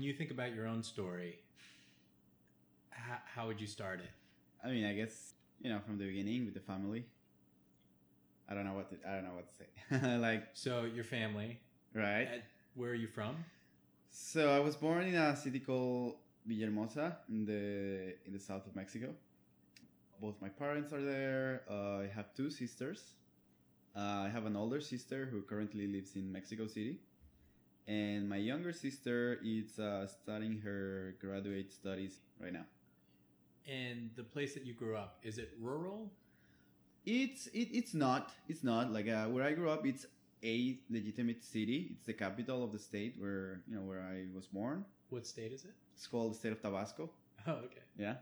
When you think about your own story, how would you start it? I mean, I guess, you know, from the beginning with the family. I don't know what to say. Like, so your family, right? Where are you from? So I was born in a city called Villahermosa in the south of Mexico. Both my parents are there. I have two sisters. I have an older sister who currently lives in Mexico City, and my younger sister is starting her graduate studies right now. And the place that you grew up, is it rural? It's not. Like, where I grew up, it's a legitimate city. It's the capital of the state where I was born. What state is it? It's called the state of Tabasco. Oh, okay. Yeah.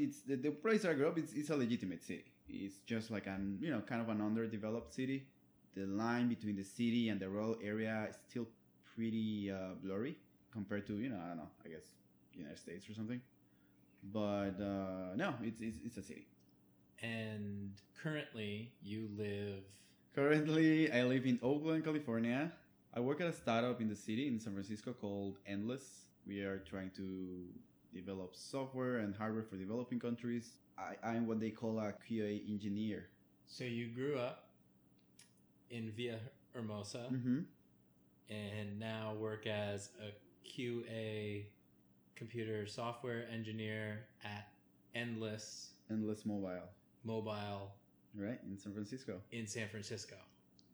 It's the place I grew up. It's a legitimate city. It's just like an, you know, kind of an underdeveloped city. The line between the city and the rural area is still pretty blurry compared to, you know, I don't know, I guess United States or something. But no, it's a city. And currently you live... Currently I live in Oakland, California. I work at a startup in the city in San Francisco called Endless. We are trying to develop software and hardware for developing countries. I'm what they call a QA engineer. So you grew up in Villahermosa, mm-hmm. and now work as a QA computer software engineer at Endless Mobile. Right, in San Francisco. Yeah.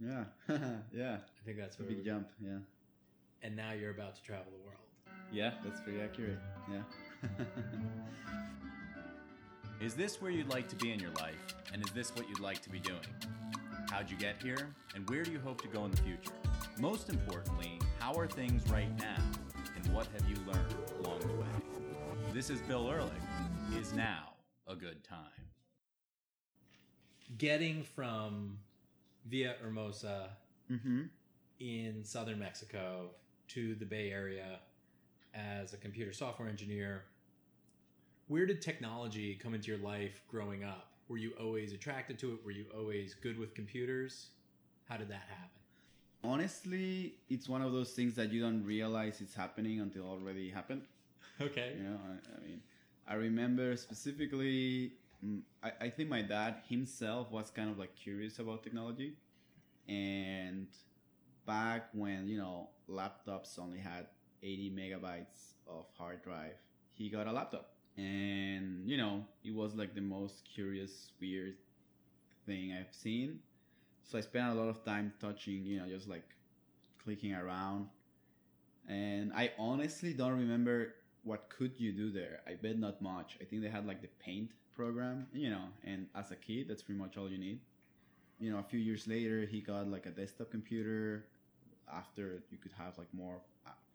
Yeah. I think that's a big jump, yeah. And now you're about to travel the world. Yeah, that's pretty accurate. Yeah. Is this where you'd like to be in your life? And is this what you'd like to be doing? How'd you get here? And where do you hope to go in the future? Most importantly, how are things right now? And what have you learned along the way? This is Bill Ehrlich. Is now a good time? Getting from Villahermosa mm-hmm. in southern Mexico to the Bay Area as a computer software engineer, where did technology come into your life growing up? Were you always attracted to it? Were you always good with computers? How did that happen? Honestly, it's one of those things that you don't realize it's happening until it already happened. Okay. You know, I mean, I remember specifically, I think my dad himself was kind of like curious about technology. And back when, you know, laptops only had 80 megabytes of hard drive, he got a laptop. And, you know, it was like the most curious, weird thing I've seen. So I spent a lot of time touching, you know, just like clicking around. And I honestly don't remember what could you do there. I bet not much. I think they had like the Paint program, you know, and as a kid, that's pretty much all you need. You know, a few years later, he got like a desktop computer. After, you could have like more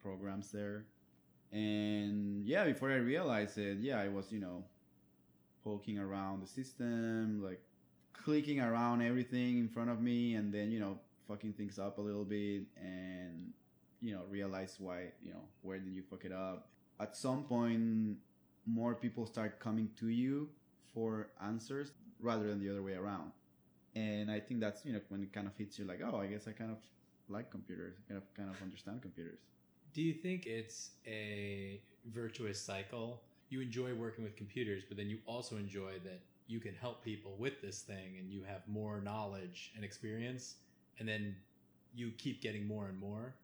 programs there. And yeah, before I realized it, yeah, I was, you know, poking around the system, like clicking around everything in front of me, and then, you know, fucking things up a little bit and, you know, realize why, you know, where did you fuck it up? At some point, more people start coming to you for answers rather than the other way around. And I think that's, you know, when it kind of hits you like, oh, I guess I kind of like computers. I kind of understand computers. Do you think it's a virtuous cycle? You enjoy working with computers, but then you also enjoy that you can help people with this thing and you have more knowledge and experience, and then you keep getting more and more.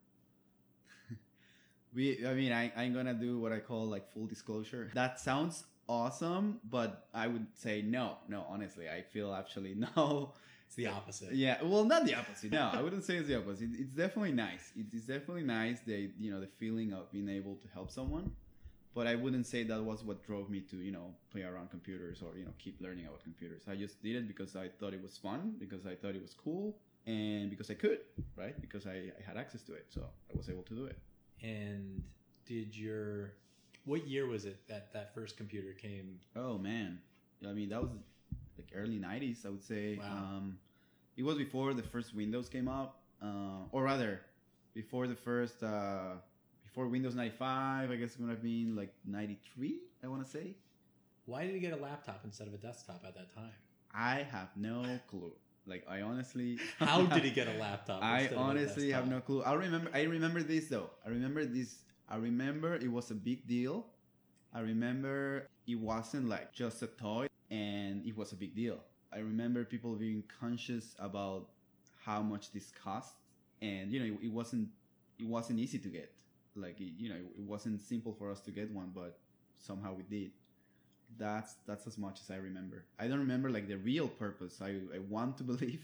I'm going to do what I call like full disclosure. That sounds awesome, but I would say no, honestly, I feel actually no. It's the opposite. Yeah, well, not the opposite. No, I wouldn't say it's the opposite. It's definitely nice. It's definitely nice, the feeling of being able to help someone. But I wouldn't say that was what drove me to, you know, play around computers or, you know, keep learning about computers. I just did it because I thought it was fun, because I thought it was cool, and because I could, right? Because I had access to it, so I was able to do it. And what year was it that first computer came? Oh man, I mean, that was like early 90s, I would say. Wow. It was before the first Windows came up, or rather before the first, before Windows 95, I guess it would have been like 93, I want to say. Why did you get a laptop instead of a desktop at that time? I have no clue. Like, I honestly... How did he get a laptop? I honestly have no clue. I remember this, though. I remember it was a big deal. I remember it wasn't, like, just a toy. And it was a big deal. I remember people being conscious about how much this cost. And, you know, it wasn't easy to get. Like, you know, it wasn't simple for us to get one, but somehow we did. That's as much as I remember. I don't remember, like, the real purpose. I want to believe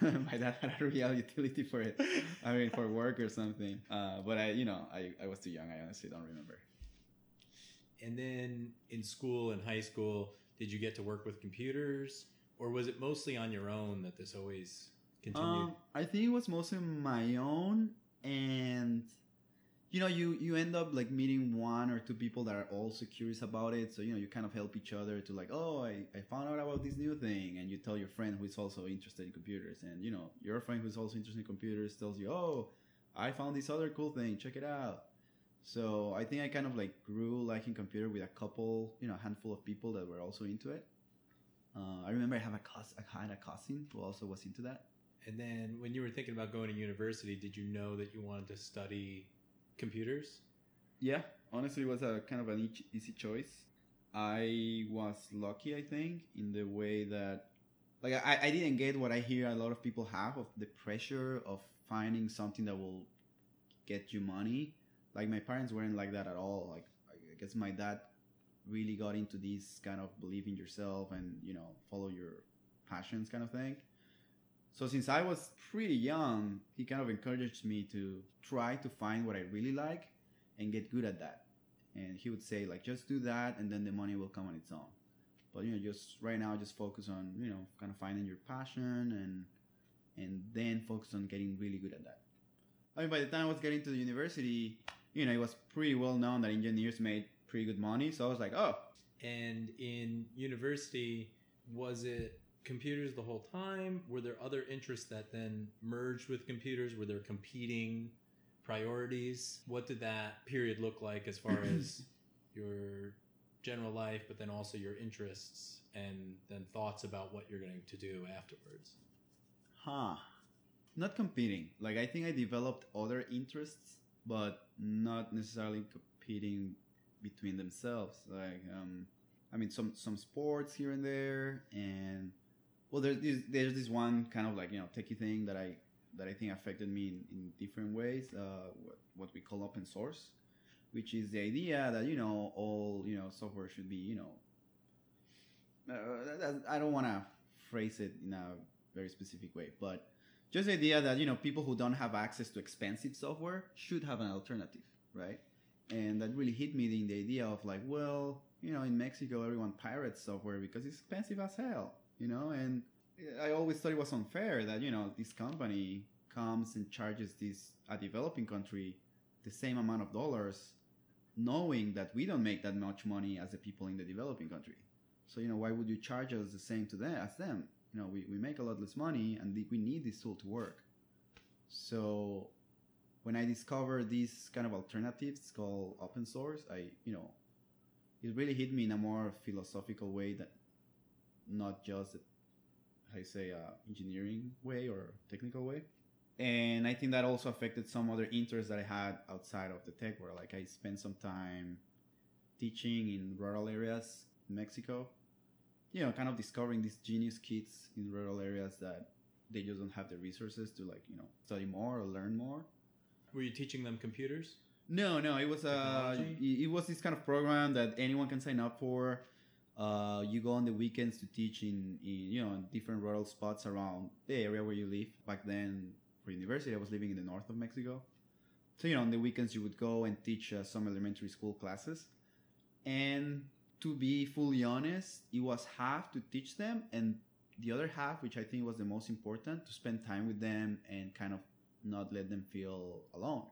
my dad had a real utility for it. I mean, for work or something. But I was too young. I honestly don't remember. And then in school, in high school, did you get to work with computers, or was it mostly on your own that this always continued? I think it was mostly my own, and you know, you end up, like, meeting one or two people that are also curious about it. So, you know, you kind of help each other to, like, oh, I found out about this new thing. And you tell your friend who is also interested in computers. And, you know, your friend who is also interested in computers tells you, oh, I found this other cool thing. Check it out. So I think I kind of, like, grew liking computer with a handful of people that were also into it. I remember I had a cousin who also was into that. And then when you were thinking about going to university, did you know that you wanted to study... computers? Yeah, honestly, it was a kind of an easy choice. I was lucky, I think, in the way that, like, I didn't get what I hear a lot of people have of the pressure of finding something that will get you money. Like, my parents weren't like that at all. Like, I guess my dad really got into this kind of believe in yourself and, you know, follow your passions kind of thing. So since I was pretty young, he kind of encouraged me to try to find what I really like and get good at that. And he would say, like, just do that and then the money will come on its own. But, you know, just right now, just focus on, you know, kind of finding your passion and then focus on getting really good at that. I mean, by the time I was getting to the university, you know, it was pretty well known that engineers made pretty good money. So I was like, oh. And in university, was it computers the whole time? Were there other interests that then merged with computers? Were there competing priorities? What did that period look like as far as your general life, but then also your interests and then thoughts about what you're going to do afterwards? Not competing. Like, I think I developed other interests, but not necessarily competing between themselves. Like, I mean, some sports here and there, and well, there's this one kind of, like, you know, techie thing that I think affected me in different ways, what we call open source, which is the idea that, you know, all, you know, software should be, you know, I don't want to phrase it in a very specific way, but just the idea that, you know, people who don't have access to expensive software should have an alternative, right? And that really hit me in the idea of, like, well, you know, in Mexico, everyone pirates software because it's expensive as hell. You know, and I always thought it was unfair that, you know, this company comes and charges a developing country the same amount of dollars, knowing that we don't make that much money as the people in the developing country. So, you know, why would you charge us the same to them as them? You know, we make a lot less money and we need this tool to work. So when I discovered these kind of alternatives called open source, it really hit me in a more philosophical way that not just engineering way or technical way. And I think that also affected some other interests that I had outside of the tech world. Like, I spent some time teaching in rural areas in Mexico, you know, kind of discovering these genius kids in rural areas that they just don't have the resources to, like, you know, study more or learn more. Were you teaching them computers? No, it was this kind of program that anyone can sign up for. You go on the weekends to teach in different rural spots around the area where you live. Back then, for university, I was living in the north of Mexico. So, you know, on the weekends you would go and teach some elementary school classes. And to be fully honest, it was half to teach them and the other half, which I think was the most important, to spend time with them and kind of not let them feel alone.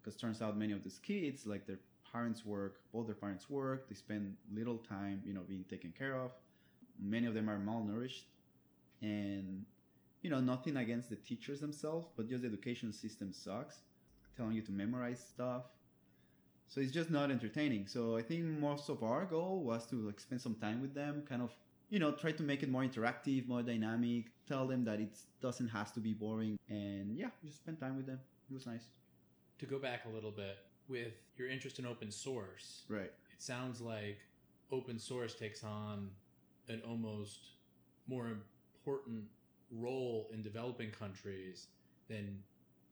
Because turns out many of these kids, like, both their parents work, they spend little time, you know, being taken care of. Many of them are malnourished. And, you know, nothing against the teachers themselves, but just the education system sucks, telling you to memorize stuff. So it's just not entertaining. So I think most of our goal was to, like, spend some time with them, kind of you know, try to make it more interactive, more dynamic. Tell them that it doesn't have to be boring. And yeah, just spend time with them. It was nice. To go back a little bit with your interest in open source, right? It sounds like open source takes on an almost more important role in developing countries than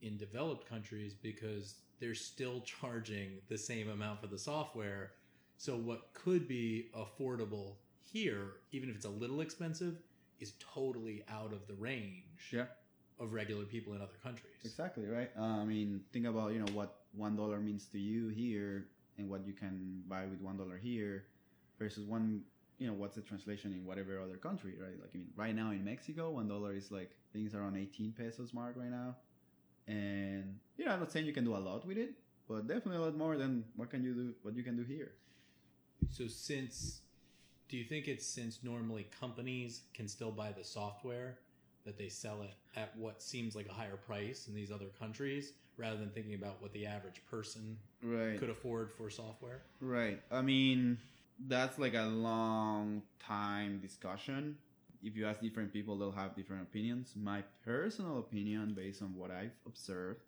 in developed countries because they're still charging the same amount for the software. So what could be affordable here, even if it's a little expensive, is totally out of the range of regular people in other countries. Exactly, right? I mean, think about, you know, what $1 means to you here and what you can buy with $1 here versus one, you know, what's the translation in whatever other country, right? Like, I mean, right now in Mexico, $1 is like, things around 18 pesos mark right now. And, you know, I'm not saying you can do a lot with it, but definitely a lot more than what you can do here. So do you think it's since normally companies can still buy the software that they sell it at what seems like a higher price in these other countries rather than thinking about what the average person could afford for software? Right. I mean, that's like a long time discussion. If you ask different people, they'll have different opinions. My personal opinion, based on what I've observed,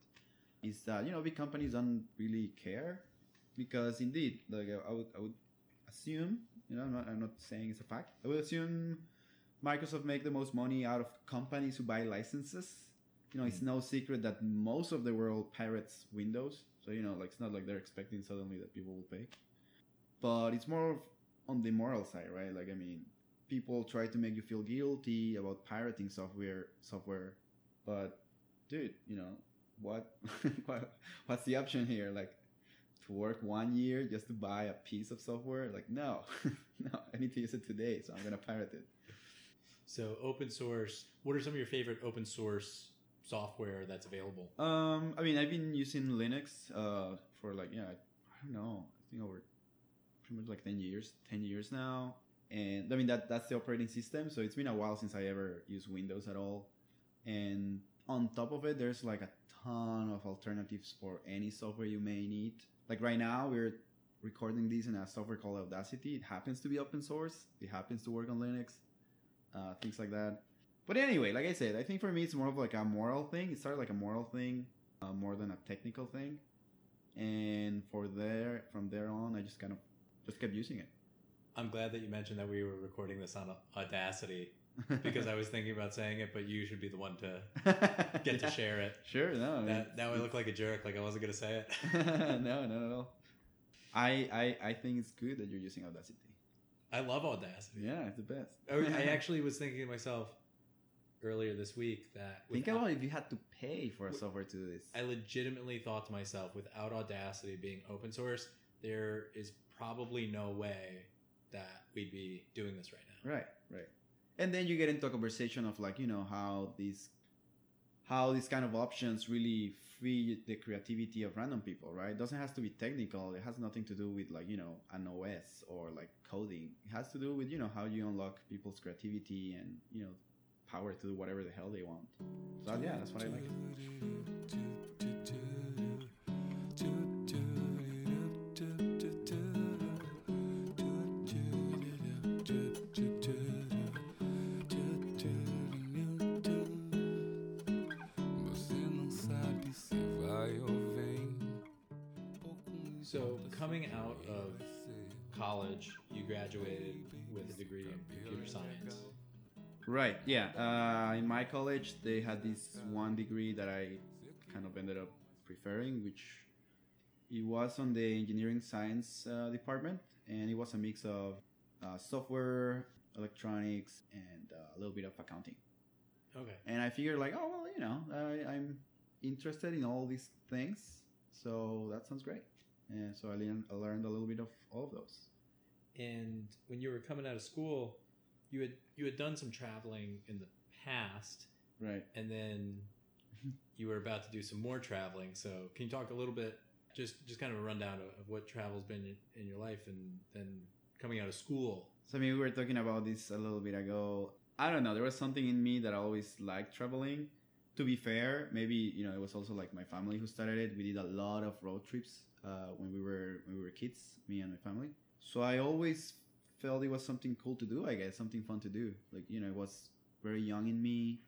is that, you know, big companies don't really care because indeed, like I would assume, you know, I'm not saying it's a fact. I would assume Microsoft make the most money out of companies who buy licenses. You know, it's no secret that most of the world pirates Windows. So, you know, like it's not like they're expecting suddenly that people will pay. But it's more on the moral side, right? Like, I mean, people try to make you feel guilty about pirating software, but dude, you know, what's the option here? Like, to work 1 year just to buy a piece of software? Like, no, I need to use it today, so I'm going to pirate it. So open source, what are some of your favorite open source software that's available? I mean, I've been using Linux for like, yeah, I don't know, I think over pretty much like 10 years now. And I mean, that's the operating system. So it's been a while since I ever used Windows at all. And on top of it, there's like a ton of alternatives for any software you may need. Like right now, we're recording this in a software called Audacity. It happens to be open source. It happens to work on Linux, things like that. But anyway, like I said, I think for me, it's more of like a moral thing. It started like a moral thing more than a technical thing. And from there on, I just kind of just kept using it. I'm glad that you mentioned that we were recording this on Audacity because I was thinking about saying it, but you should be the one to get to share it. Sure, no. That would look like a jerk, like I wasn't going to say it. No, not at all. I think it's good that you're using Audacity. I love Audacity. Yeah, it's the best. I actually was thinking to myself earlier this week that... Think about if you had to pay for a software to do this. I legitimately thought to myself, without Audacity being open source, there is probably no way that we'd be doing this right now. Right. And then you get into a conversation of like, you know, how these kind of options really free the creativity of random people, right? It doesn't have to be technical. It has nothing to do with like, you know, an OS or like coding. It has to do with, you know, how you unlock people's creativity and, you know, power to do whatever the hell they want. So yeah, that's what I like. Coming out of college, you graduated with a degree in computer science. Right, yeah. In my college, they had this one degree that I kind of ended up preferring, which it was on the engineering science department, and it was a mix of software, electronics, and a little bit of accounting. Okay. And I figured like, oh, well, you know, I'm interested in all these things, so that sounds great. And so I learned a little bit of all of those. And when you were coming out of school, you had done some traveling in the past. Right. And then you were about to do some more traveling. So can you talk a little bit, just kind of a rundown of what travel's been in your life and then coming out of school? So I mean, we were talking about this a little bit ago. I don't know. There was something in me that I always liked traveling. To be fair, maybe, you know, it was also like my family who started it. We did a lot of road trips when we were kids, me and my family. So I always felt it was something cool to do, I guess, something fun to do. Like, you know, it was very young in me.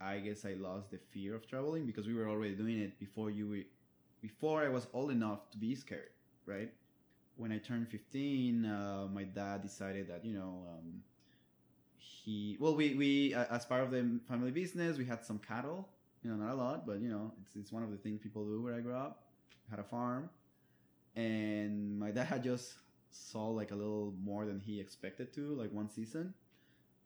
I guess I lost the fear of traveling because we were already doing it before I was old enough to be scared, right? When I turned 15, my dad decided that, you know, we as part of the family business, we had some cattle, you know, not a lot, but, you know, it's one of the things people do where I grew up. Had a farm, and my dad had just sold like a little more than he expected to, like one season.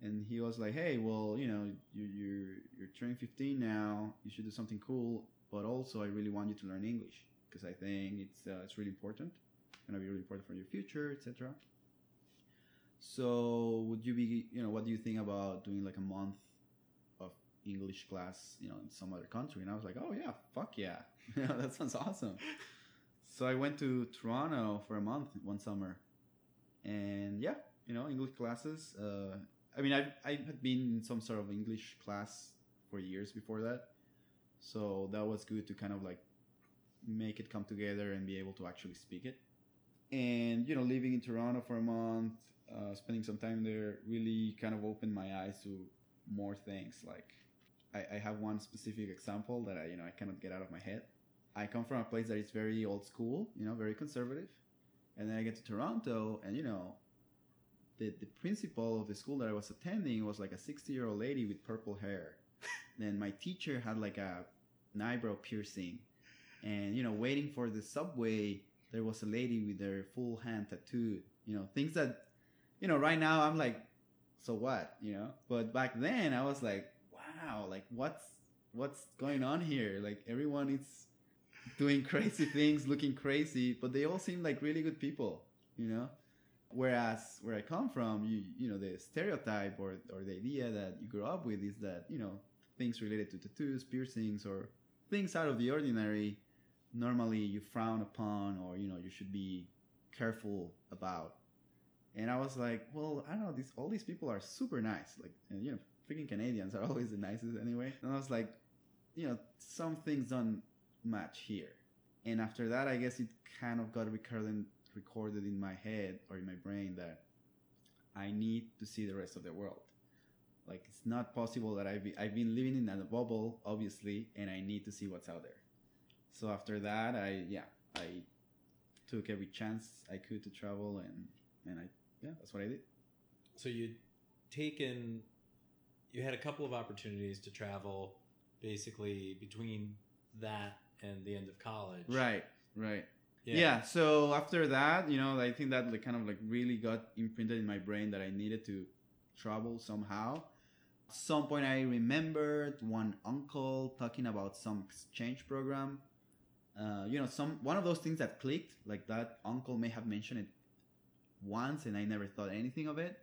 And he was like, hey, well, you know, you're turning 15 now. You should do something cool. But also, I really want you to learn English because I think it's really important. It's going to be really important for your future, etc. So would you be, you know, what do you think about doing like a month of English class, you know, in some other country? And I was like, oh, yeah, fuck yeah. That sounds awesome. So I went to Toronto for a month one summer. And yeah, you know, English classes, I mean, I had been in some sort of English class for years before that. So that was good to kind of like make it come together and be able to actually speak it. And, you know, living in Toronto for a month, spending some time there really kind of opened my eyes to more things. Like I have one specific example that I cannot get out of my head. I come from a place that is very old school, you know, very conservative. And then I get to Toronto and, you know, the principal of the school that I was attending was like a 60-year-old lady with purple hair. Then my teacher had like an eyebrow piercing. And, you know, waiting for the subway, there was a lady with her full hand tattooed. You know, things that, you know, right now I'm like, so what, you know? But back then I was like, wow, like what's going on here? Like everyone is doing crazy things, looking crazy, but they all seem like really good people, you know? Whereas where I come from, you know, the stereotype or the idea that you grew up with is that, you know, things related to tattoos, piercings, or things out of the ordinary, normally you frown upon or, you know, you should be careful about. And I was like, well, I don't know, all these people are super nice. Like, and, you know, freaking Canadians are always the nicest anyway. And I was like, you know, some things don't match here. And after that, I guess it kind of got recorded in my head or in my brain that I need to see the rest of the world. Like, it's not possible that I've been living in a bubble, obviously, and I need to see what's out there. So after that, I took every chance I could to travel, and that's what I did. So you had a couple of opportunities to travel basically between that and the end of college. Right. Yeah. So after that, you know, I think that like kind of like really got imprinted in my brain that I needed to travel somehow. At some point, I remembered one uncle talking about some exchange program. You know, one of those things that clicked. Like that uncle may have mentioned it once, and I never thought anything of it.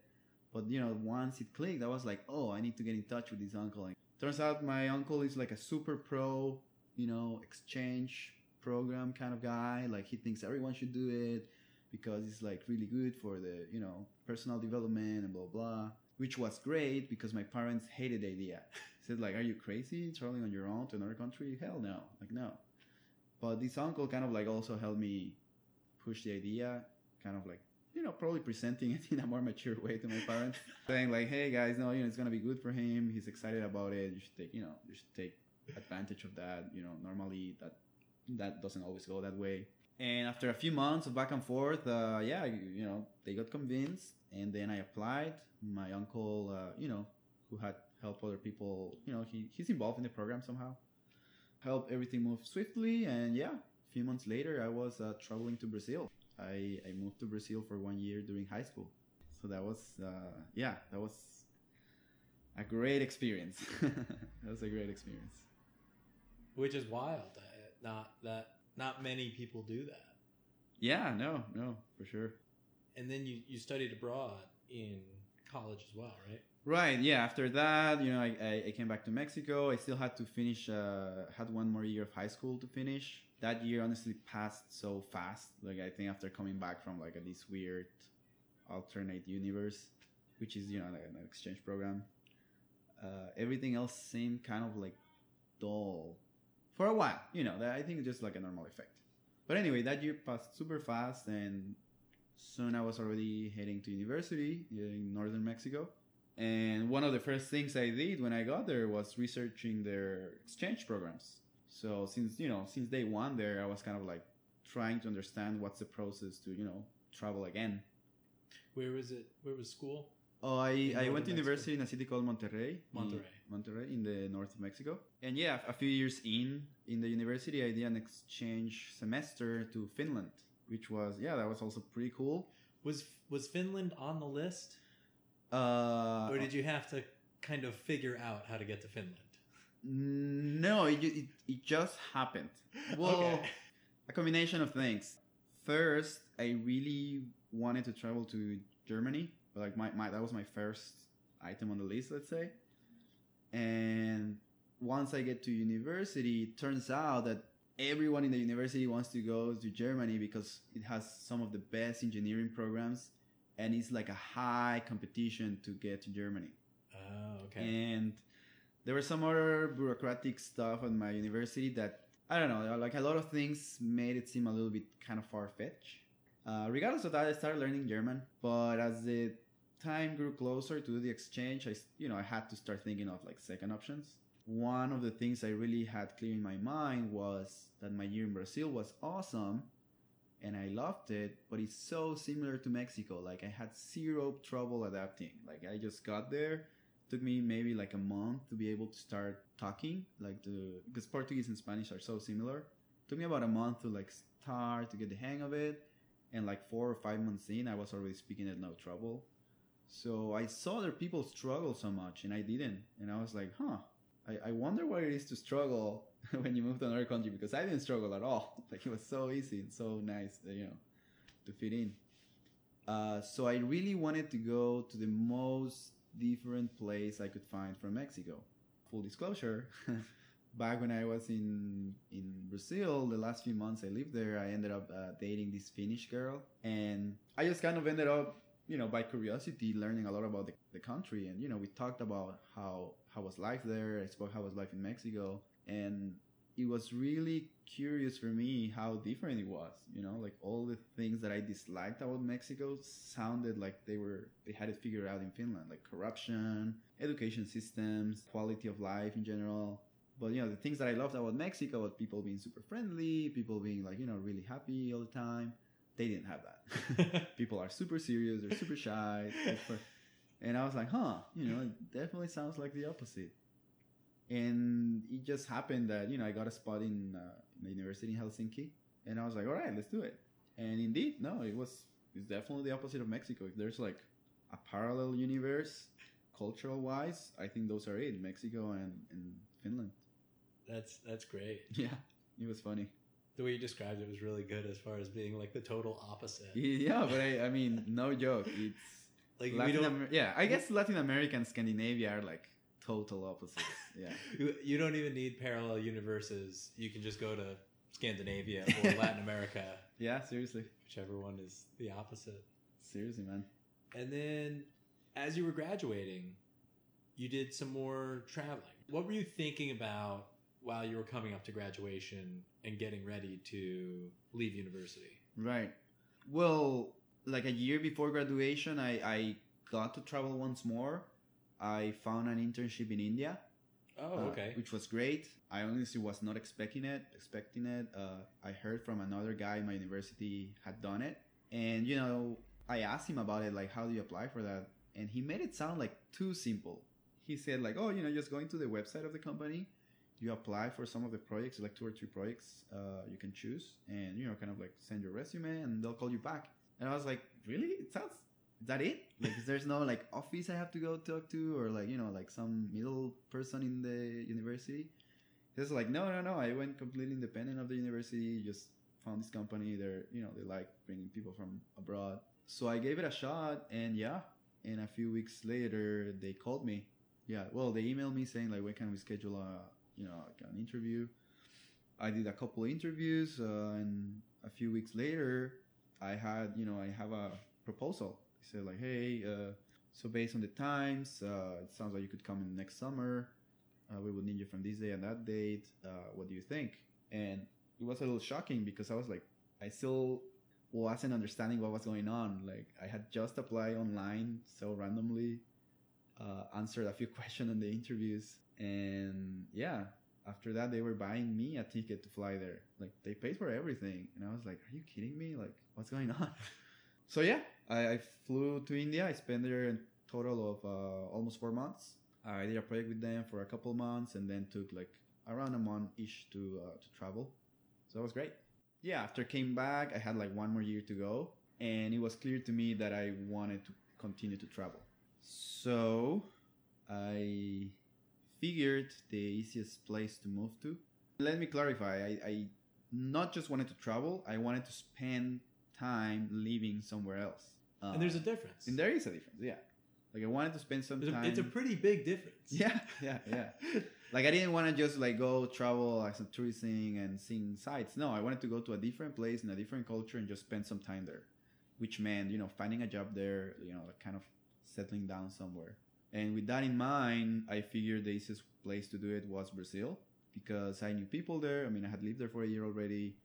But you know, once it clicked, I was like, oh, I need to get in touch with this uncle. And turns out my uncle is like a super pro, you know, exchange program kind of guy. Like he thinks everyone should do it because it's like really good for the, you know, personal development and blah blah, which was great because my parents hated the idea. Said like, are you crazy traveling on your own to another country? Hell no, like no. But this uncle kind of like also helped me push the idea, kind of like, you know, probably presenting it in a more mature way to my parents, saying like, hey guys, no, you know, it's gonna be good for him. He's excited about it. You should take advantage of that. You know, normally that doesn't always go that way. And after a few months of back and forth, you know, they got convinced. And then I applied. My uncle, you know, who had helped other people, you know, he's involved in the program somehow, helped everything move swiftly. And yeah, a few months later, I was traveling to Brazil. I moved to Brazil for 1 year during high school. So that was, that was a great experience. Which is wild. Not many people do that. Yeah, no, for sure. And then you studied abroad in college as well, right? Right, yeah. After that, you know, I came back to Mexico. I still had to finish, had one more year of high school to finish. That year honestly passed so fast. Like I think after coming back from like this weird alternate universe, which is, you know, like an exchange program, everything else seemed kind of like dull. For a while, you know, that I think it's just like a normal effect. But anyway, that year passed super fast, and soon I was already heading to university in northern Mexico. And one of the first things I did when I got there was researching their exchange programs. So since day one there, I was kind of like trying to understand what's the process to, travel again. Where was it? Where was school? Oh, I went to university in a city called Monterrey in the north of Mexico. And yeah, a few years in the university, I did an exchange semester to Finland, which was, that was also pretty cool. Was Finland on the list? Or did you have to kind of figure out how to get to Finland? No, it just happened. Well, okay. A combination of things. First, I really wanted to travel to Germany. Like that was my first item on the list, let's say. And once I get to university, it turns out that everyone in the university wants to go to Germany because it has some of the best engineering programs, and it's like a high competition to get to Germany. Oh, okay. And there were some other bureaucratic stuff at my university that, I don't know, like a lot of things made it seem a little bit kind of far-fetched. Regardless of that, I started learning German, but as the time grew closer to the exchange, I had to start thinking of like second options. One of the things I really had clear in my mind was that my year in Brazil was awesome and I loved it, but it's so similar to Mexico. Like I had zero trouble adapting. Like I just got there. It took me maybe like a month to be able to start talking, because Portuguese and Spanish are so similar. It took me about a month to like start to get the hang of it. And like 4 or 5 months in, I was already speaking at no trouble. So I saw other people struggle so much, and I didn't. And I was like, I wonder what it is to struggle when you move to another country, because I didn't struggle at all. Like it was so easy and so nice, to fit in. So I really wanted to go to the most different place I could find from Mexico. Full disclosure, back when I was in Brazil, the last few months I lived there, I ended up dating this Finnish girl. And I just kind of ended up, by curiosity, learning a lot about the country. And, we talked about how was life there. I spoke how was life in Mexico. And it was really curious for me how different it was. Like all the things that I disliked about Mexico sounded like they had it figured out in Finland. Like corruption, education systems, quality of life in general. But, the things that I loved about Mexico, about people being super friendly, people being like, really happy all the time. They didn't have that. People are super serious. They're super shy. And I was like, it definitely sounds like the opposite. And it just happened that, I got a spot in the university in Helsinki. And I was like, all right, let's do it. And indeed, no, it's definitely the opposite of Mexico. If there's like a parallel universe, cultural wise, I think those are it. Mexico and Finland. That's great. Yeah, it was funny. The way you described it was really good as far as being like the total opposite. Yeah, but I mean, no joke. It's like I guess Latin America and Scandinavia are like total opposites. Yeah, you don't even need parallel universes. You can just go to Scandinavia or Latin America. Yeah, seriously. Whichever one is the opposite. Seriously, man. And then, as you were graduating, you did some more traveling. What were you thinking about while you were coming up to graduation and getting ready to leave university? Right. Well, like a year before graduation, I got to travel once more. I found an internship in India. Oh, okay. Which was great. I honestly was not expecting it. I heard from another guy in my university had done it. And, I asked him about it, like, how do you apply for that? And he made it sound like too simple. He said like, just going to the website of the company, you apply for some of the projects, like 2 or 3 projects you can choose, and, kind of like send your resume and they'll call you back. And I was like, really? Is that it? Like, there's no like office I have to go talk to or like, like some middle person in the university. He's like, no. I went completely independent of the university. Just found this company. They're, they like bringing people from abroad. So I gave it a shot and a few weeks later, they called me. Yeah, well, they emailed me saying, like, when can we schedule an interview? I did a couple interviews, and a few weeks later, I have a proposal. They said, like, hey, so based on the times, it sounds like you could come in next summer. We would need you from this day and that date. What do you think? And it was a little shocking because I was like, I still wasn't understanding what was going on. Like, I had just applied online, so randomly answered a few questions in the interviews. And yeah, after that, they were buying me a ticket to fly there. Like, they paid for everything. And I was like, are you kidding me? Like, what's going on? So yeah, I flew to India. I spent there a total of almost 4 months. I did a project with them for a couple months and then took like around a month-ish to travel. So that was great. Yeah, after I came back, I had like one more year to go. And it was clear to me that I wanted to continue to travel. So I figured the easiest place to move to. Let me clarify. I not just wanted to travel. I wanted to spend time living somewhere else. And there's a difference. And there is a difference, yeah. Like, I wanted to spend some time. It's a pretty big difference. Yeah. Like, I didn't want to just, like, go travel, like, some touristing and seeing sights. No, I wanted to go to a different place and a different culture and just spend some time there, which meant, you know, finding a job there, you know, like, kind of settling down somewhere. And with that in mind, I figured the easiest place to do it was Brazil because I knew people there. I mean, I had lived there for a year already.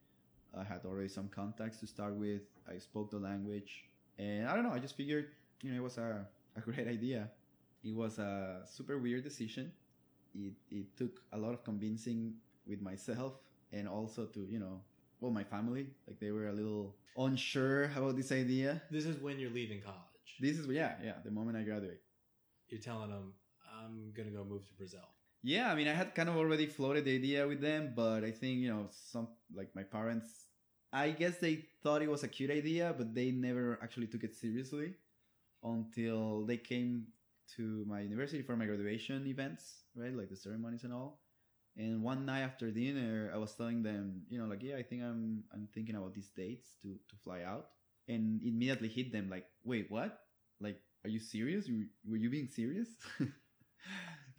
I had already some contacts to start with. I spoke the language. And I don't know, I just figured, you know, it was a great idea. It was a super weird decision. It took a lot of convincing with myself and also to, you know, well, my family. Like, they were a little unsure about this idea. This is when you're leaving college. This is, yeah, the moment I graduate. You're telling them, I'm going to go move to Brazil. Yeah, I mean, I had kind of already floated the idea with them, but I think, you know, some, like, my parents, I guess they thought it was a cute idea, but they never actually took it seriously until they came to my university for my graduation events, right? Like the ceremonies and all. And one night after dinner, I was telling them, you know, like, yeah, I think I'm thinking about these dates to fly out. And immediately hit them like, wait, what? Like, are you serious? Were you being serious?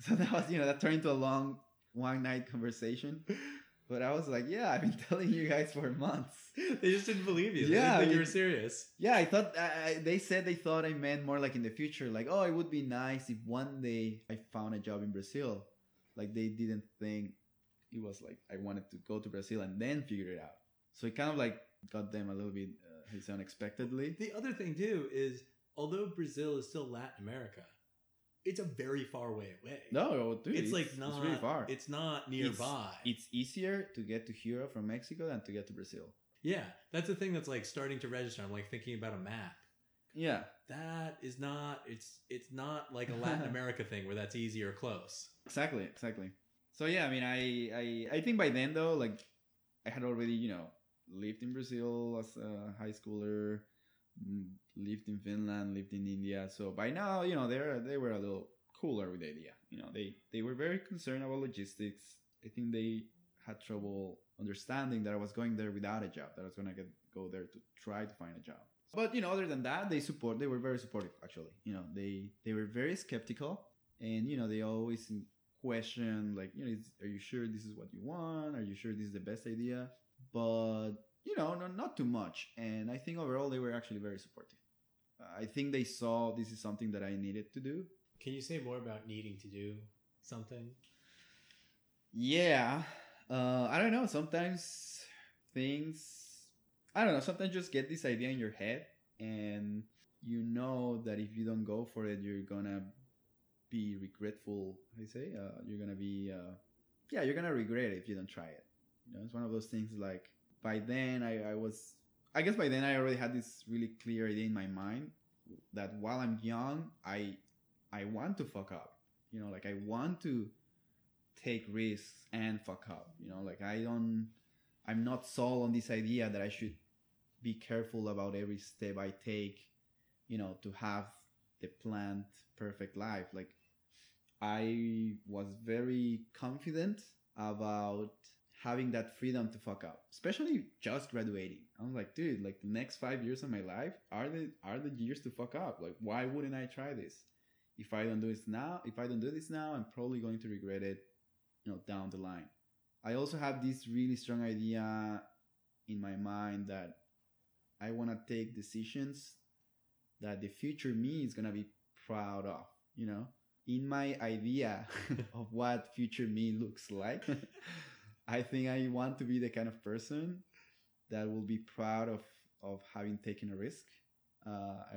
So that was, you know, that turned into a long one-night conversation. But I was like, yeah, I've been telling you guys for months. They just didn't believe you. Yeah, they didn't think you were serious. Yeah, I thought, they said they thought I meant more like in the future. Like, oh, it would be nice if one day I found a job in Brazil. Like, they didn't think it was like I wanted to go to Brazil and then figure it out. So it kind of like got them a little bit unexpectedly. The other thing, too, is although Brazil is still Latin America, it's a very far way away. No, dude, it's like not. It's really far. It's not nearby. It's easier to get to Hero from Mexico than to get to Brazil. Yeah, that's the thing that's like starting to register. I'm like thinking about a map. Yeah, that is not. It's not like a Latin America thing where that's easy or close. Exactly. So yeah, I mean, I think by then though, like I had already, you know, lived in Brazil as a high schooler. Lived in Finland, lived in India. So by now, you know, they were a little cooler with the idea. You know, they were very concerned about logistics. I think they had trouble understanding that I was going there without a job, that I was going to go there to try to find a job. But, you know, other than that, they were very supportive, actually. You know, they were very skeptical. And, you know, they always questioned, like, you know, are you sure this is what you want? Are you sure this is the best idea? But, you know, no, not too much. And I think overall they were actually very supportive. I think they saw this is something that I needed to do. Can you say more about needing to do something? Yeah. I don't know. Sometimes just get this idea in your head. And you know that if you don't go for it, you're going to be regretful. I say you're going to regret it if you don't try it. You know, it's one of those things like, by then, I already had this really clear idea in my mind that while I'm young, I want to fuck up, you know, like I want to take risks and fuck up, you know, like I'm not sold on this idea that I should be careful about every step I take, you know, to have the planned perfect life. Like I was very confident about having that freedom to fuck up, especially just graduating. I'm like, dude, like the next 5 years of my life are the years to fuck up. Like, why wouldn't I try this? If I don't do this now, I'm probably going to regret it, you know, down the line. I also have this really strong idea in my mind that I want to take decisions that the future me is going to be proud of, you know, in my idea of what future me looks like. I think I want to be the kind of person that will be proud of of having taken a risk. I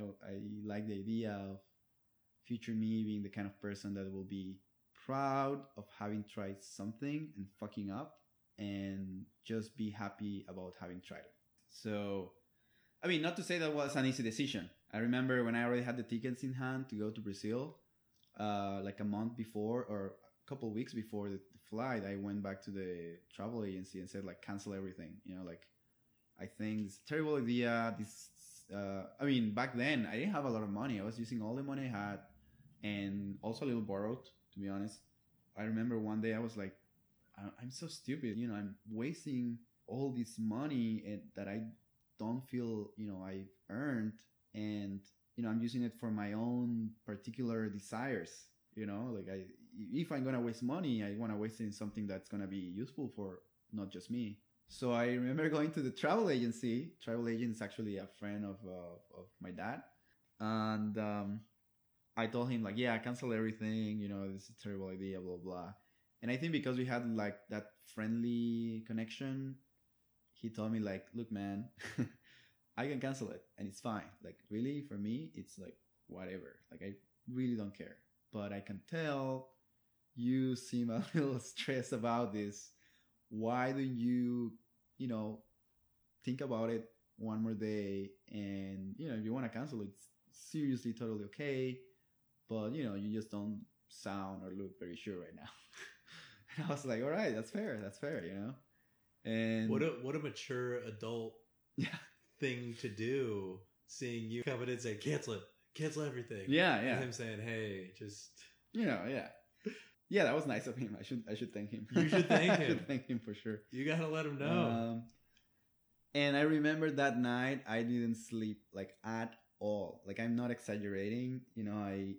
like the idea of future me being the kind of person that will be proud of having tried something and fucking up and just be happy about having tried it. So, I mean, not to say that was an easy decision. I remember when I already had the tickets in hand to go to Brazil, like a month before or a couple weeks before the flight, I went back to the travel agency and said, like, cancel everything. You know, like, I think this terrible idea, I mean, back then, I didn't have a lot of money. I was using all the money I had and also a little borrowed, to be honest. I remember one day I was like, I'm so stupid. You know, I'm wasting all this money that I don't feel, you know, I've earned. And, you know, I'm using it for my own particular desires. You know, like, if I'm going to waste money, I want to waste it in something that's going to be useful for not just me. So I remember going to the travel agency. Travel agent is actually a friend of my dad. And I told him, like, yeah, cancel everything. You know, this is a terrible idea, blah, blah. And I think because we had, like, that friendly connection, he told me, like, look, man, I can cancel it and it's fine. Like, really, for me, it's like, whatever. Like, I really don't care. But I can tell you seem a little stressed about this. Why don't you, you know, think about it one more day? And, you know, if you want to cancel it, it's seriously totally okay. But, you know, you just don't sound or look very sure right now. And I was like, all right, that's fair, you know? And what a mature adult thing to do, seeing you come in and say, cancel everything. Yeah. And him saying, hey, just... You know, yeah. Yeah, that was nice of him. I should thank him. You should thank him. I should thank him for sure. You got to let him know. And I remember that night, I didn't sleep, like, at all. Like, I'm not exaggerating. You know, I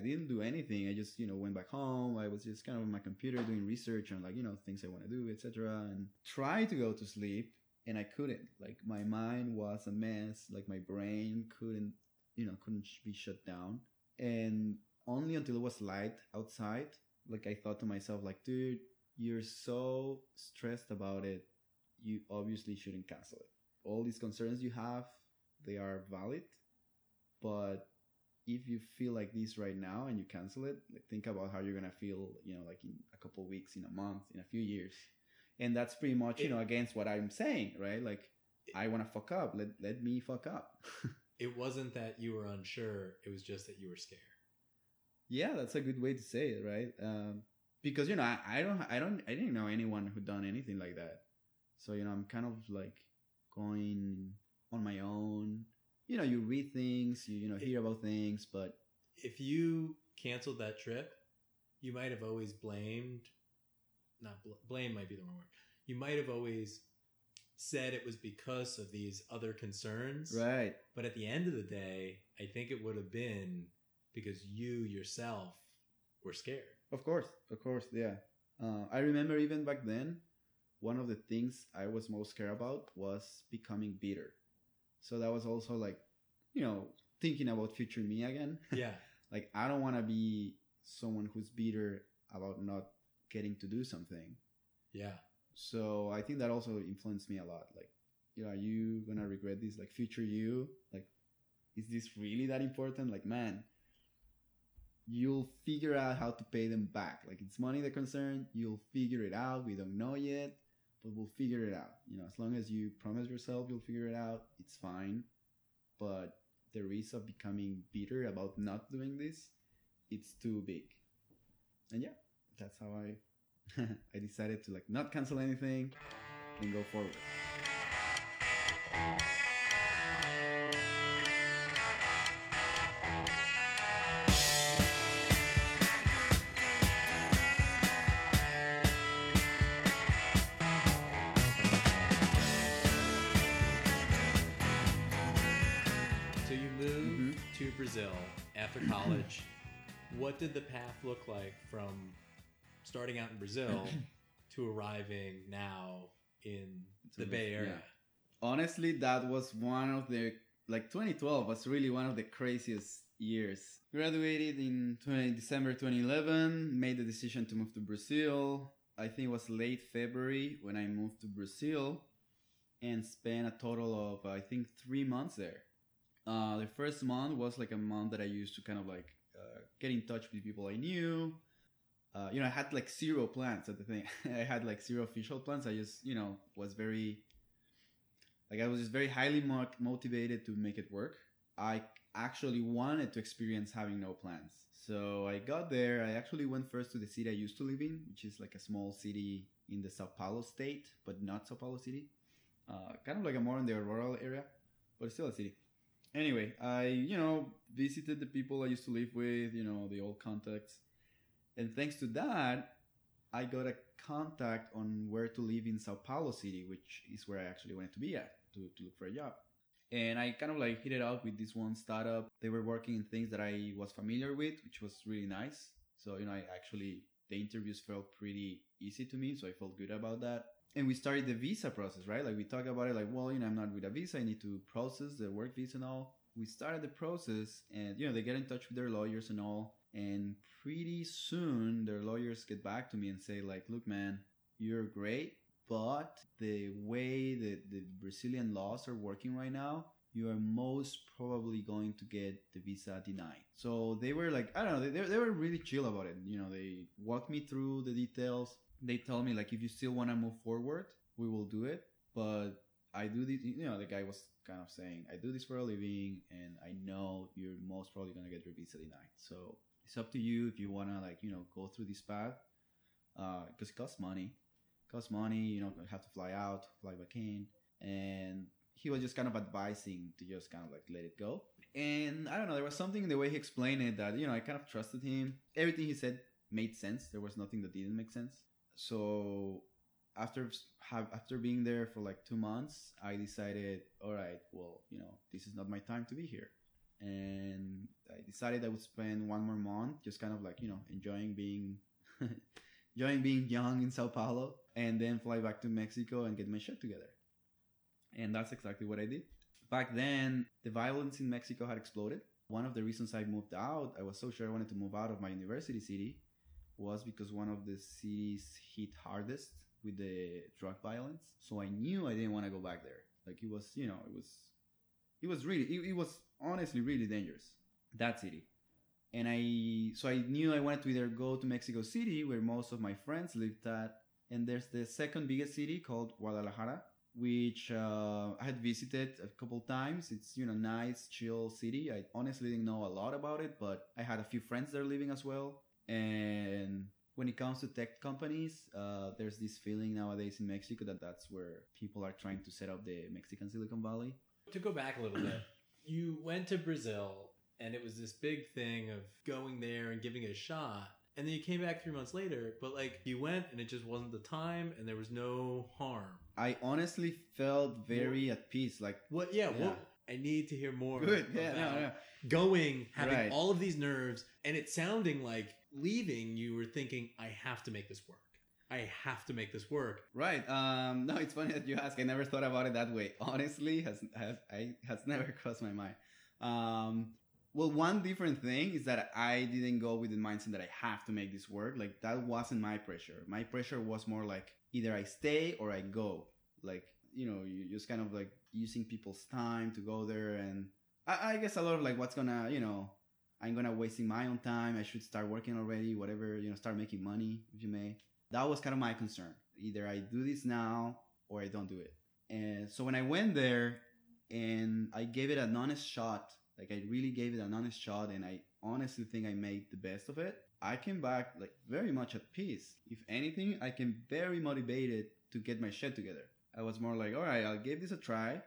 didn't do anything. I just, you know, went back home. I was just kind of on my computer doing research on, like, you know, things I want to do, etc. And tried to go to sleep, and I couldn't. Like, my mind was a mess. Like, my brain couldn't be shut down. And only until it was light outside, like, I thought to myself, like, dude, you're so stressed about it. You obviously shouldn't cancel it. All these concerns you have, they are valid. But if you feel like this right now and you cancel it, like, think about how you're going to feel, you know, like, in a couple of weeks, in a month, in a few years. And that's pretty much, you know, against what I'm saying, right? Like, I want to fuck up. Let me fuck up. It wasn't that you were unsure. It was just that you were scared. Yeah, that's a good way to say it, right? Because, you know, I didn't know anyone who done anything like that. So, you know, I'm kind of like going on my own. You know, you read things, you know, hear about things, but... If you canceled that trip, you might have always blamed... blame might be the wrong word. You might have always said it was because of these other concerns. Right. But at the end of the day, I think it would have been... because you yourself were scared. Of course, yeah. I remember even back then, one of the things I was most scared about was becoming bitter. So that was also like, you know, thinking about future me again. Yeah. Like, I don't want to be someone who's bitter about not getting to do something. Yeah. So I think that also influenced me a lot. Like, you know, are you going to regret this? Like, future you? Like, is this really that important? Like, man... You'll figure out how to pay them back. Like, it's money the concern. You'll figure it out. We don't know yet, but we'll figure it out. You know, as long as you promise yourself you'll figure it out, it's fine. But the risk of becoming bitter about not doing this, it's too big. And yeah, that's how I decided to, like, not cancel anything and go forward. Brazil after college. What did the path look like from starting out in Brazil to arriving now in the Bay Area? Yeah. Honestly, that was one of the, like, 2012 was really one of the craziest years. Graduated in December 2011, made the decision to move to Brazil. I think it was late February when I moved to Brazil. and spent a total of, I think, 3 months there. The first month was like a month that I used to kind of like get in touch with people I knew. I had like zero plans at the thing. I had like zero official plans. I just, was very, like, I was just very highly motivated to make it work. I actually wanted to experience having no plans. So I got there. I actually went first to the city I used to live in, which is like a small city in the Sao Paulo state, but not Sao Paulo city. Kind of like a more in the rural area, but still a city. Anyway, I, visited the people I used to live with, the old contacts. And thanks to that, I got a contact on where to live in Sao Paulo city, which is where I actually wanted to be at, to look for a job. And I kind of like hit it out with this one startup. They were working in things that I was familiar with, which was really nice. So, the interviews felt pretty easy to me. So I felt good about that. And we started the visa process, right? Like we talk about it like, well, I'm not with a visa. I need to process the work visa and all. We started the process and, they get in touch with their lawyers and all. And pretty soon their lawyers get back to me and say like, look, man, you're great. But the way that the Brazilian laws are working right now, you are most probably going to get the visa denied. So they were like, I don't know, they were really chill about it. They walked me through the details. They told me like, if you still want to move forward, we will do it. But I do this, the guy was kind of saying, I do this for a living and I know you're most probably going to get your visa denied. So it's up to you if you want to like, go through this path because it costs money. Have to fly back in. And he was just kind of advising to just kind of like let it go. And I don't know, there was something in the way he explained it that, I kind of trusted him. Everything he said made sense. There was nothing that didn't make sense. So after being there for like 2 months, I decided, all right, well, this is not my time to be here. And I decided I would spend one more month just kind of like, enjoying being young in Sao Paulo, and then fly back to Mexico and get my shit together. And that's exactly what I did. Back then, the violence in Mexico had exploded. One of the reasons I moved out, I was so sure I wanted to move out of my university city, was because one of the cities hit hardest with the drug violence. So I knew I didn't want to go back there. Like it was, it was honestly really dangerous, that city. And I knew I wanted to either go to Mexico City, where most of my friends lived at, and there's the second biggest city called Guadalajara, which I had visited a couple times. It's, nice, chill city. I honestly didn't know a lot about it, but I had a few friends there living as well. And when it comes to tech companies, there's this feeling nowadays in Mexico that's where people are trying to set up the Mexican Silicon Valley. To go back a little bit, you went to Brazil. And it was this big thing of going there and giving it a shot. And then you came back 3 months later, but like you went and it just wasn't the time and there was no harm. I honestly felt very at peace. Like, what? Yeah, yeah. What? I need to hear more. Good. Yeah, no. Going, having all of these nerves, and it sounding like leaving, you were thinking, I have to make this work. Right. No, it's funny that you ask. I never thought about it that way. Honestly, has never crossed my mind. Well, one different thing is that I didn't go with the mindset that I have to make this work. Like, that wasn't my pressure. My pressure was more like, either I stay or I go. Like, you just kind of like using people's time to go there. And I guess a lot of like, what's gonna, I'm gonna wasting my own time. I should start working already, whatever, start making money, if you may. That was kind of my concern. Either I do this now or I don't do it. And so when I went there and I gave it an honest shot, and I honestly think I made the best of it. I came back like very much at peace. If anything, I came very motivated to get my shit together. I was more like, all right, I'll give this a try.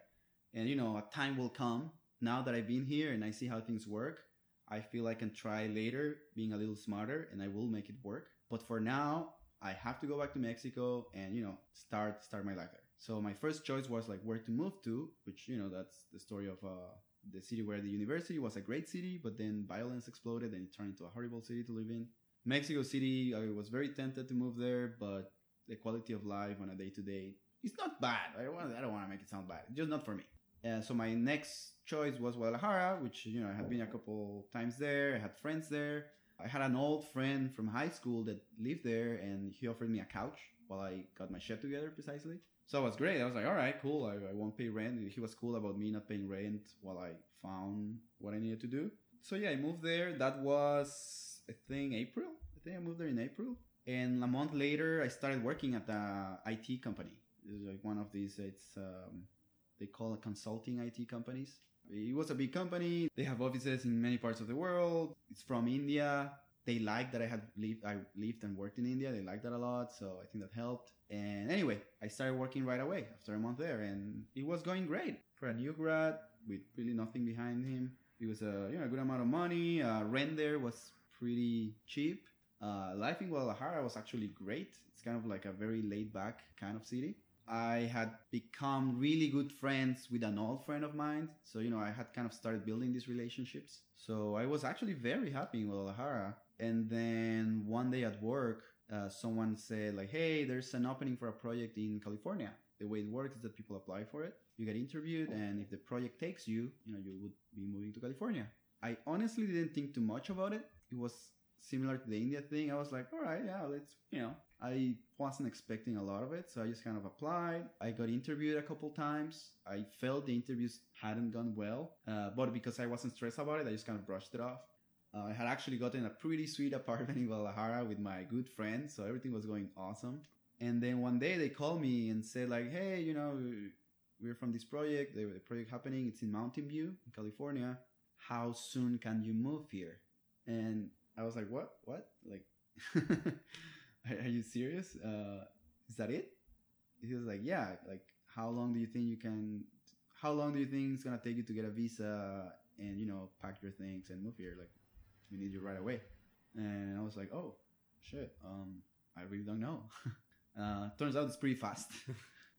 And a time will come. Now that I've been here and I see how things work, I feel I can try later being a little smarter and I will make it work. But for now, I have to go back to Mexico and, start my life there. So my first choice was like where to move to, which, that's the story of... the city where the university was a great city, but then violence exploded and it turned into a horrible city to live in. Mexico City, I was very tempted to move there, but the quality of life on a day-to-day, it's not bad. I don't want to make it sound bad. It's just not for me. So my next choice was Guadalajara, which, I had been a couple times there. I had friends there. I had an old friend from high school that lived there, and he offered me a couch while I got my shit together, precisely. So it was great. I was like, all right, cool. I won't pay rent. He was cool about me not paying rent while I found what I needed to do. So yeah, I moved there. That was, I think, April. I think I moved there in April. And a month later, I started working at the IT company. It was like one of these, it's they call it consulting IT companies. It was a big company. They have offices in many parts of the world. It's from India. They liked that I lived and worked in India. They liked that a lot. So I think that helped. And anyway, I started working right away after a month there. And it was going great for a new grad with really nothing behind him. It was a good amount of money. Rent there was pretty cheap. Life in Guadalajara was actually great. It's kind of like a very laid back kind of city. I had become really good friends with an old friend of mine. So, I had kind of started building these relationships. So I was actually very happy in Guadalajara. And then one day at work, someone said like, hey, there's an opening for a project in California. The way it works is that people apply for it. You get interviewed. And if the project takes you, you would be moving to California. I honestly didn't think too much about it. It was similar to the India thing. I was like, all right, yeah, let's. I wasn't expecting a lot of it, so I just kind of applied. I got interviewed a couple times. I felt the interviews hadn't gone well, but because I wasn't stressed about it, I just kind of brushed it off. I had actually gotten a pretty sweet apartment in Guadalajara with my good friend, so everything was going awesome. And then one day they called me and said like, hey, we're from this project, the project happening, it's in Mountain View, in California. How soon can you move here? And I was like, what? Like... Are you serious? Is that it? He was like, yeah. Like, how long do you think it's going to take you to get a visa and, pack your things and move here? Like, we need you right away. And I was like, oh, shit. I really don't know. Turns out it's pretty fast.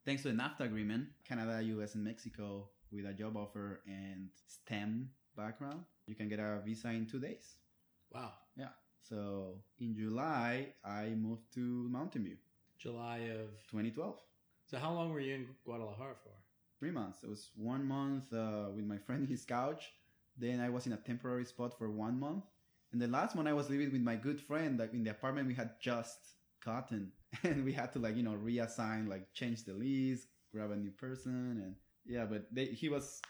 Thanks to the NAFTA agreement, Canada, US, and Mexico with a job offer and STEM background, you can get a visa in 2 days. Wow. Yeah. So in July, I moved to Mountain View. July of 2012. So how long were you in Guadalajara for? 3 months. It was 1 month with my friend on his couch. Then I was in a temporary spot for 1 month. And the last one I was living with my good friend, like in the apartment we had just gotten. And we had to reassign, change the lease, grab a new person. And yeah, but he was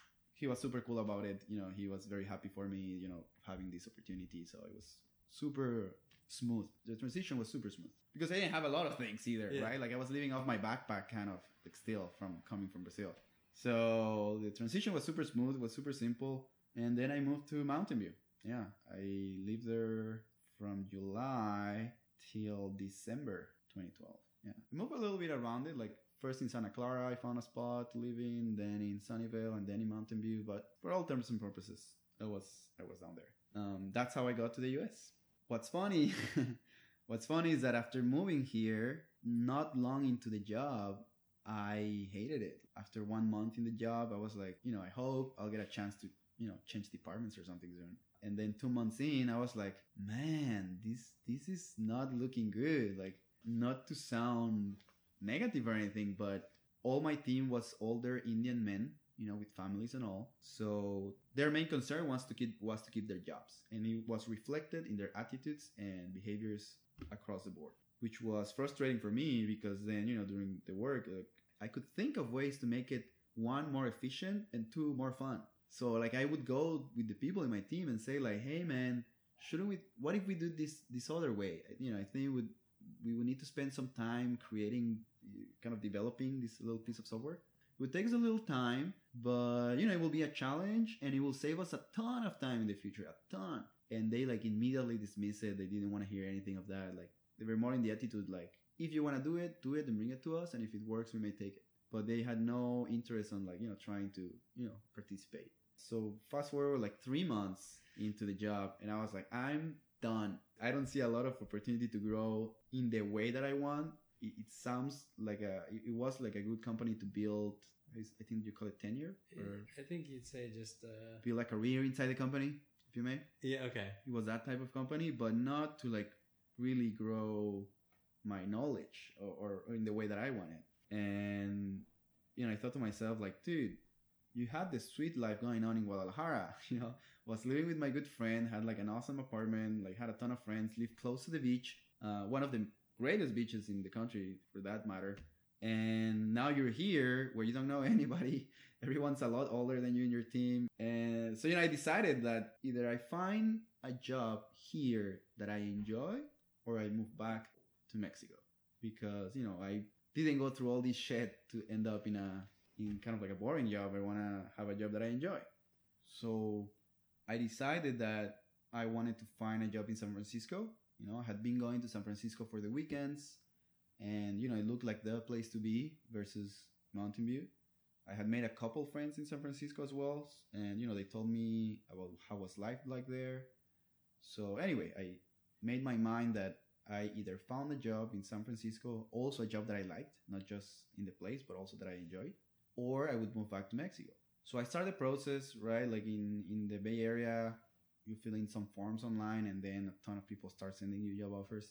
super cool about it. He was very happy for me, having this opportunity. So it was super smooth. The transition was super smooth because I didn't have a lot of things either, yeah. Right? I was living off my backpack kind of still from coming from Brazil. So the transition was super smooth, was super simple. And then I moved to Mountain View. Yeah. I lived there from July till December 2012. Yeah. I moved a little bit around it. First in Santa Clara, I found a spot to live in, then in Sunnyvale and then in Mountain View. But for all terms and purposes, I was down there. That's how I got to the US. What's funny is that after moving here, not long into the job, I hated it. After 1 month in the job, I was like, I hope I'll get a chance to, change departments or something soon. And then 2 months in, I was like, man, this is not looking good. Not to sound negative or anything, but all my team was older Indian men, with families and all. So their main concern was to keep their jobs. And it was reflected in their attitudes and behaviors across the board, which was frustrating for me because then, during the work, I could think of ways to make it, one, more efficient and two, more fun. So I would go with the people in my team and say hey man, what if we do this other way? I think we would need to spend some time creating, kind of developing this little piece of software. It takes a little time, but, it will be a challenge and it will save us a ton of time in the future, a ton. And they immediately dismiss it. They didn't want to hear anything of that. They were more in the attitude, if you want to do it and bring it to us. And if it works, we may take it. But they had no interest on trying to, participate. So fast forward 3 months into the job. And I was like, I'm done. I don't see a lot of opportunity to grow in the way that I want. It sounds it was a good company to build. I think you call it tenure. Or I think you'd say just build a career inside the company, if you may. Yeah. Okay. It was that type of company, but not to really grow my knowledge or in the way that I wanted. And I thought to myself dude, you had this sweet life going on in Guadalajara. Was living with my good friend, had an awesome apartment, had a ton of friends, lived close to the beach. One of the greatest beaches in the country for that matter. And now you're here where you don't know anybody. Everyone's a lot older than you in your team. And so, you know, I decided that either I find a job here that I enjoy or I move back to Mexico. Because, you know, I didn't go through all this shit to end up in kind of like a boring job. I want to have a job that I enjoy. So I decided that I wanted to find a job in San Francisco. You know, I had been going to San Francisco for the weekends. And, you know, it looked like the place to be versus Mountain View. I had made a couple friends in San Francisco as well. And, you know, they told me about how was life like there. So anyway, I made my mind that I either found a job in San Francisco, also a job that I liked, not just in the place, but also that I enjoyed, or I would move back to Mexico. So I started the process, right? Like in the Bay Area, you fill in some forms online and then a ton of people start sending you job offers.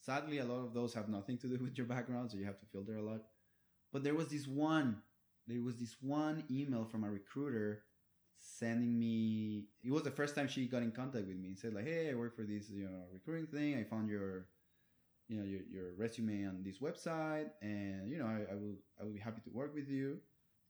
Sadly, a lot of those have nothing to do with your background, so you have to filter a lot. But there was this one email from a recruiter sending me. It was the first time she got in contact with me and said, like, "Hey, I work for this, you know, recruiting thing. I found your resume on this website, and you know, I will be happy to work with you.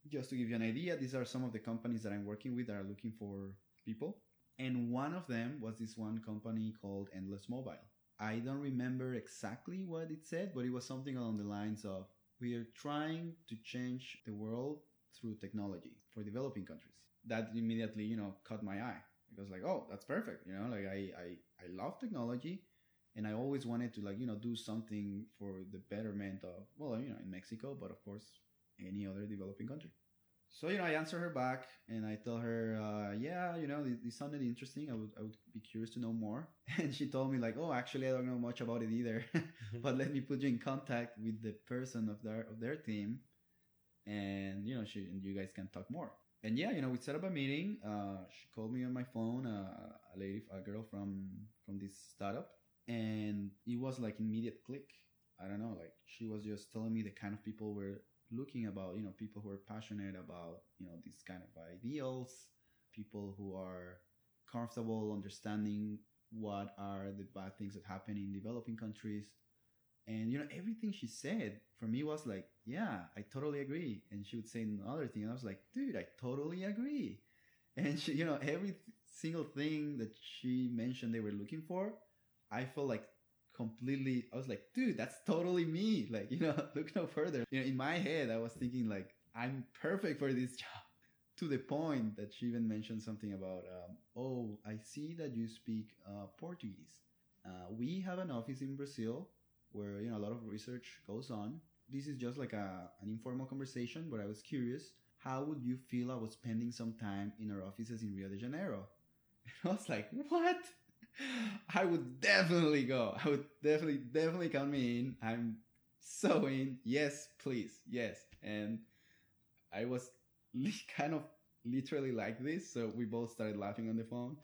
Just to give you an idea, these are some of the companies that I'm working with that are looking for people, and one of them was this one company called Endless Mobile." I don't remember exactly what it said, but it was something along the lines of, we are trying to change the world through technology for developing countries. That immediately, you know, caught my eye. It was like, oh, that's perfect. You know, like I love technology and I always wanted to, like, you know, do something for the betterment of, well, you know, in Mexico, but of course, any other developing country. So, you know, I answer her back and I tell her, yeah, you know, this sounded interesting. I would be curious to know more. And she told me like, oh, actually, I don't know much about it either, but let me put you in contact with the person of their team. And, you know, you guys can talk more. And yeah, you know, we set up a meeting. She called me on my phone, a girl from this startup. And it was like immediate click. I don't know, like she was just telling me the kind of people were looking about, you know, people who are passionate about, you know, these kind of ideals, people who are comfortable understanding what are the bad things that happen in developing countries. And, you know, everything she said for me was like, yeah, I totally agree. And she would say another thing. And I was like, dude, I totally agree. And she, you know, every single thing that she mentioned they were looking for, I felt like completely, I was like, dude, that's totally me. Like, you know, look no further. You know, in my head, I was thinking like, I'm perfect for this job. To the point that she even mentioned something about, oh, I see that you speak Portuguese. We have an office in Brazil where, you know, a lot of research goes on. This is just like an informal conversation, but I was curious, how would you feel I was spending some time in our offices in Rio de Janeiro? And I was like, what? I would definitely go. I would definitely count me in. I'm so in. Yes, please. Yes. And I was kind of literally like this. So we both started laughing on the phone.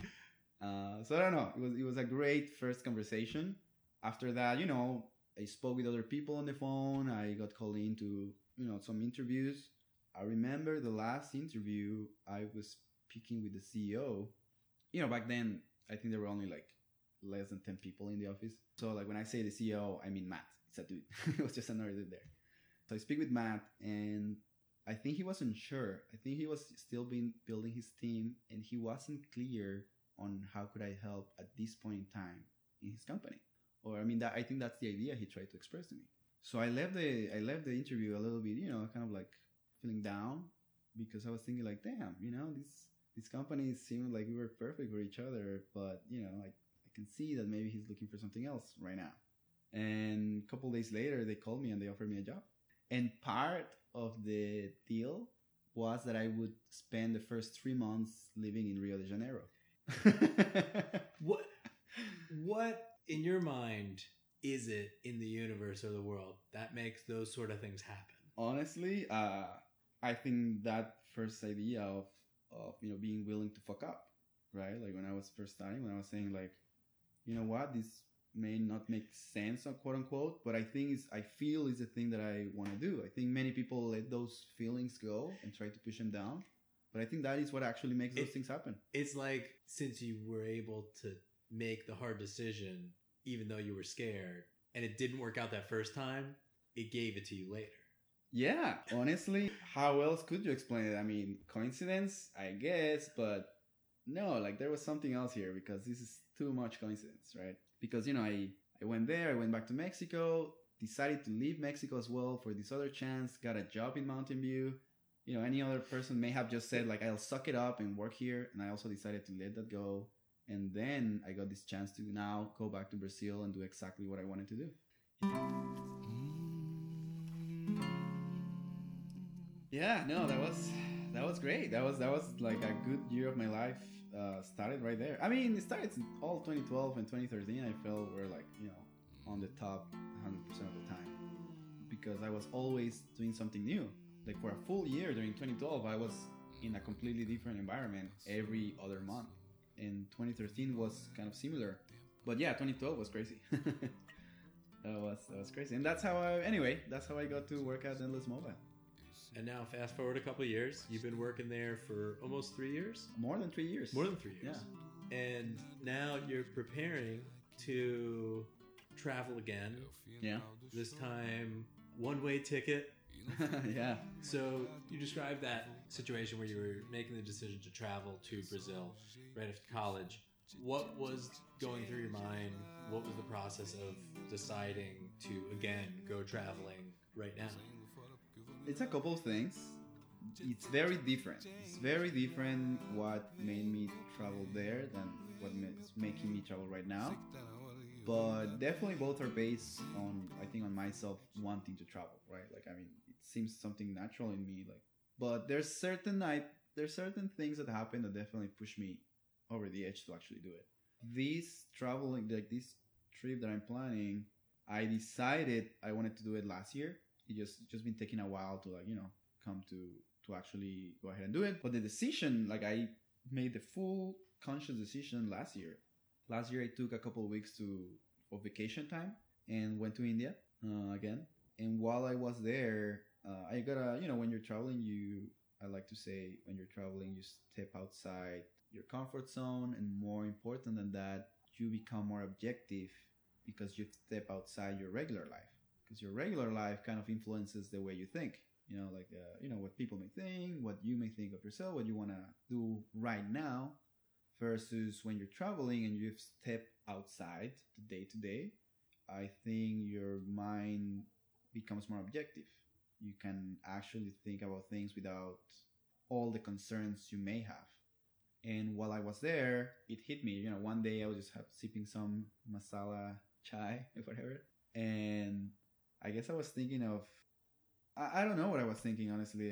So I don't know. It was a great first conversation. After that, you know, I spoke with other people on the phone. I got called into, you know, some interviews. I remember the last interview I was speaking with the CEO. You know, back then, I think there were only like less than 10 people in the office. So like when I say the CEO, I mean Matt. It's a dude. It was just another dude there. So I speak with Matt and I think he wasn't sure. I think he was still building his team and he wasn't clear on how could I help at this point in time in his company. Or I mean, that I think that's the idea he tried to express to me. So I left the interview a little bit, you know, kind of like feeling down because I was thinking like, damn, you know, these companies seemed like we were perfect for each other, but, you know, I can see that maybe he's looking for something else right now. And a couple of days later, they called me and they offered me a job. And part of the deal was that I would spend the first 3 months living in Rio de Janeiro. What in your mind is it in the universe or the world that makes those sort of things happen? Honestly, I think that first idea of, you know, being willing to fuck up, right? Like when I was first starting, when I was saying like, you know what, this may not make sense, quote unquote, but I think I feel is the thing that I want to do. I think many people let those feelings go and try to push them down. But I think that is what actually makes those things happen. It's like, since you were able to make the hard decision, even though you were scared and it didn't work out that first time, it gave it to you later. Yeah, honestly, how else could you explain it? I mean, coincidence, I guess, but no, like there was something else here because this is too much coincidence, right? Because, you know, I went there, I went back to Mexico, decided to leave Mexico as well for this other chance, got a job in Mountain View. You know, any other person may have just said, like, I'll suck it up and work here. And I also decided to let that go. And then I got this chance to now go back to Brazil and do exactly what I wanted to do. Yeah, no, that was great. That was like a good year of my life. Started right there. I mean, it started all 2012 and 2013. I felt we're like, you know, on the top 100% of the time because I was always doing something new. Like for a full year during 2012, I was in a completely different environment every other month. And 2013 was kind of similar. But yeah, 2012 was crazy. That was crazy. And that's how I got to work at Endless Mobile. And now fast forward a couple of years, you've been working there for almost 3 years? More than three years. Yeah. And now you're preparing to travel again. Yeah. This time, one-way ticket. Yeah. So you described that situation where you were making the decision to travel to Brazil right after college. What was going through your mind? What was the process of deciding to, again, go traveling right now? It's a couple of things. It's very different what made me travel there than what is making me travel right now. But definitely both are based on, I think, on myself wanting to travel, right? Like, I mean, it seems something natural in me. Like, but there's certain things that happen that definitely push me over the edge to actually do it. This trip that I'm planning, I decided I wanted to do it last year. It just been taking a while to, like, you know, come to actually go ahead and do it. But the decision, like, I made the full conscious decision last year. Last year, I took a couple of weeks of vacation time and went to India again. And while I was there, I got a, you know, when you're traveling, you step outside your comfort zone. And more important than that, you become more objective because you step outside your regular life. Because your regular life kind of influences the way you think. You know, like, you know, what people may think, what you may think of yourself, what you want to do right now. Versus when you're traveling and you've stepped outside the day-to-day, I think your mind becomes more objective. You can actually think about things without all the concerns you may have. And while I was there, it hit me. You know, one day I was just sipping some masala chai or whatever. And I guess I was thinking of... I don't know what I was thinking, honestly.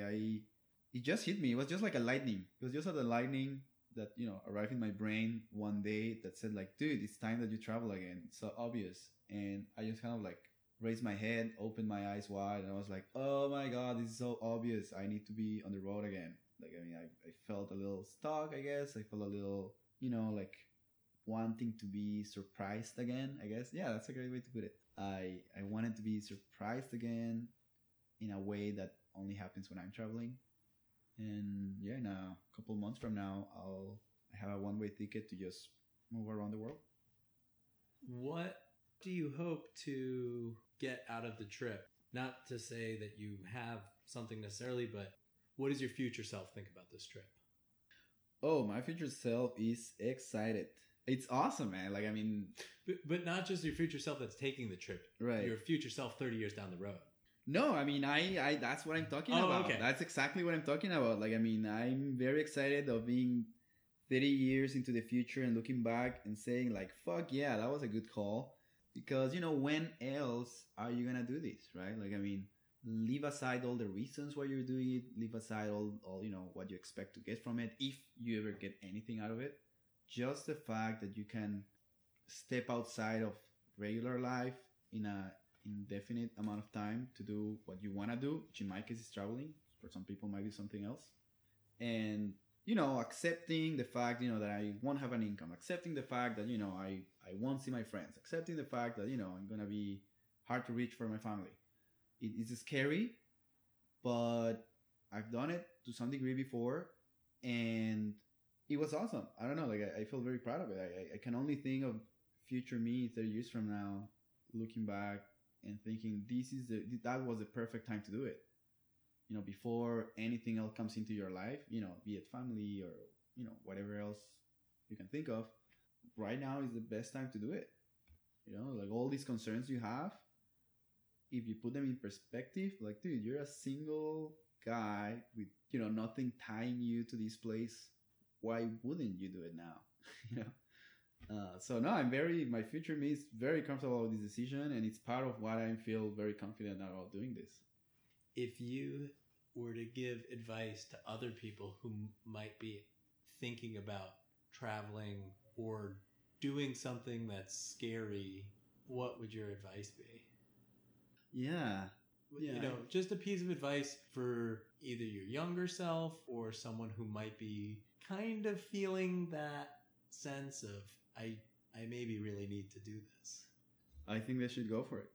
It just hit me. It was just like a lightning. It was just like a lightning that, you know, arrived in my brain one day that said, like, dude, it's time that you travel again. It's so obvious. And I just kind of, like, raised my head, opened my eyes wide, and I was like, oh my God, this is so obvious. I need to be on the road again. Like, I mean, I felt a little stuck, I guess. I felt a little, you know, like, wanting to be surprised again, I guess. Yeah, that's a great way to put it. I wanted to be surprised again in a way that only happens when I'm traveling. And yeah, now a couple months from now, I'll have a one-way ticket to just move around the world. What do you hope to get out of the trip? Not to say that you have something necessarily, but what does your future self think about this trip? Oh, my future self is excited. It's awesome, man. Like, I mean... But not just your future self that's taking the trip. Right. Your future self 30 years down the road. No, I mean, I that's what I'm talking about. Okay. That's exactly what I'm talking about. Like, I mean, I'm very excited of being 30 years into the future and looking back and saying, like, fuck yeah, that was a good call. Because, you know, when else are you going to do this, right? Like, I mean, leave aside all the reasons why you're doing it. Leave aside all, you know, what you expect to get from it, if you ever get anything out of it. Just the fact that you can step outside of regular life in a indefinite amount of time to do what you want to do, which in my case is traveling. For some people might be something else. And, you know, accepting the fact, you know, that I won't have an income, accepting the fact that, you know, I won't see my friends, accepting the fact that, you know, I'm going to be hard to reach for my family. It's scary, but I've done it to some degree before, and it was awesome. I don't know, like, I feel very proud of it. I can only think of future me 30 years from now, looking back and thinking that was the perfect time to do it. you know, before anything else comes into your life, you know, be it family or, you know, whatever else you can think of, right now is the best time to do it. You know, like all these concerns you have, if you put them in perspective, like, dude, you're a single guy with, you know, nothing tying you to this place. Why wouldn't you do it now? You know? So no, my future me is very comfortable with this decision, and it's part of why I feel very confident about doing this. If you were to give advice to other people who might be thinking about traveling or doing something that's scary, what would your advice be? Yeah. You know, just a piece of advice for either your younger self or someone who might be kind of feeling that sense of, I maybe really need to do this. I think they should go for it.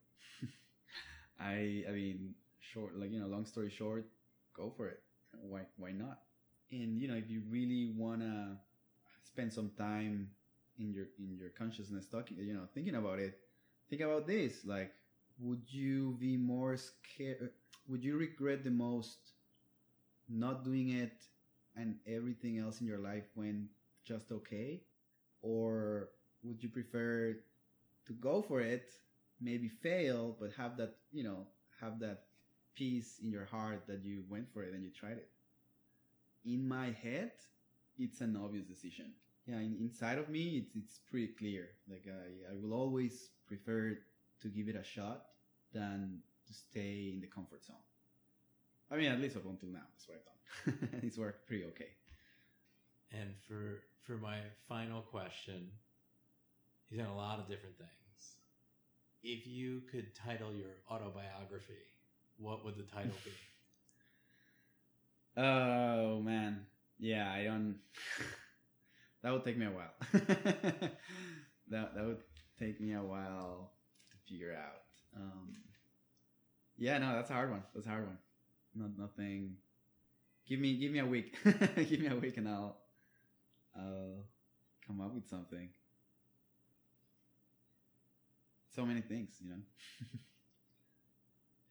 I mean, short, like, you know, long story short, go for it. Why not? And, you know, if you really want to spend some time in your consciousness talking, you know, thinking about it, think about this, like, would you be more scared? Would you regret the most not doing it and everything else in your life went just okay? Or would you prefer to go for it, maybe fail, but have that, you know, have that peace in your heart that you went for it and you tried it? In my head, it's an obvious decision. Yeah, inside of me, it's pretty clear. Like, I will always prefer to give it a shot than to stay in the comfort zone. I mean, at least up until now, that's what I've done. It's worked pretty okay. And for my final question, you've done a lot of different things. If you could title your autobiography, what would the title be? Oh, man. Yeah, I don't... That would take me a while. That would take me a while to figure out. Yeah, no, that's a hard one. Nothing. Give me a week. Give me a week, and I'll come up with something. So many things, you know.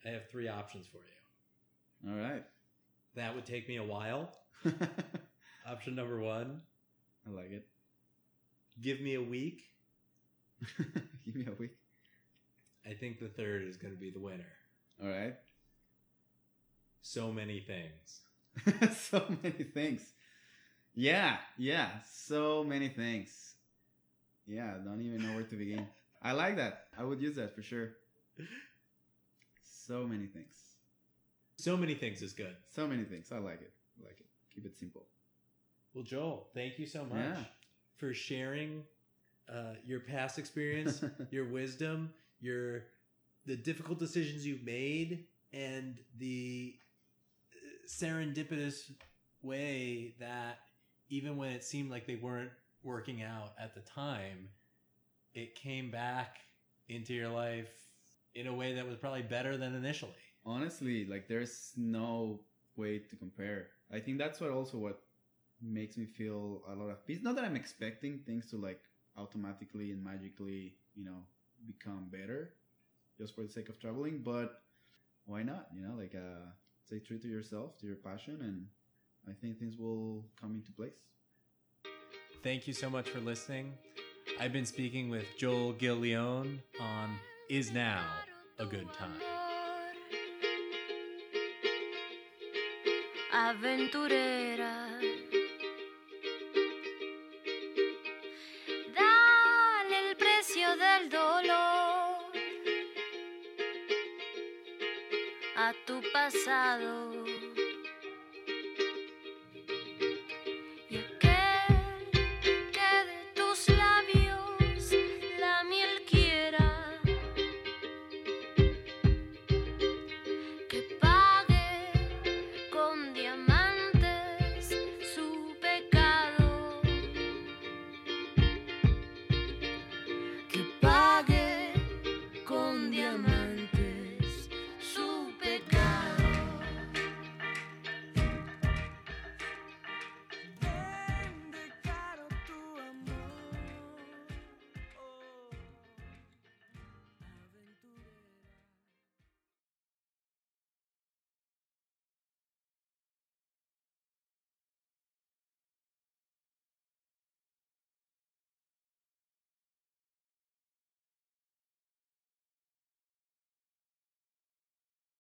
I have 3 options for you. All right. That would take me a while. Option number 1. I like it. Give me a week. Give me a week. I think the 3rd is going to be the winner. All right. So many things. So many things. Yeah. So many things. Yeah, don't even know where to begin. I like that. I would use that for sure. So many things. So many things is good. So many things. I like it. Keep it simple. Well, Joel, thank you so much for sharing your past experience, your wisdom, the difficult decisions you've made, and the serendipitous way that even when it seemed like they weren't working out at the time, it came back into your life in a way that was probably better than initially. Honestly, like, there's no way to compare. I think that's what makes me feel a lot of peace. Not that I'm expecting things to, like, automatically and magically, you know, become better just for the sake of traveling, but why not? You know, like, stay true to yourself, to your passion, and I think things will come into place. Thank you so much for listening. I've been speaking with Joel Gillione on Is Now a Good Time? Aventurera. A tu pasado.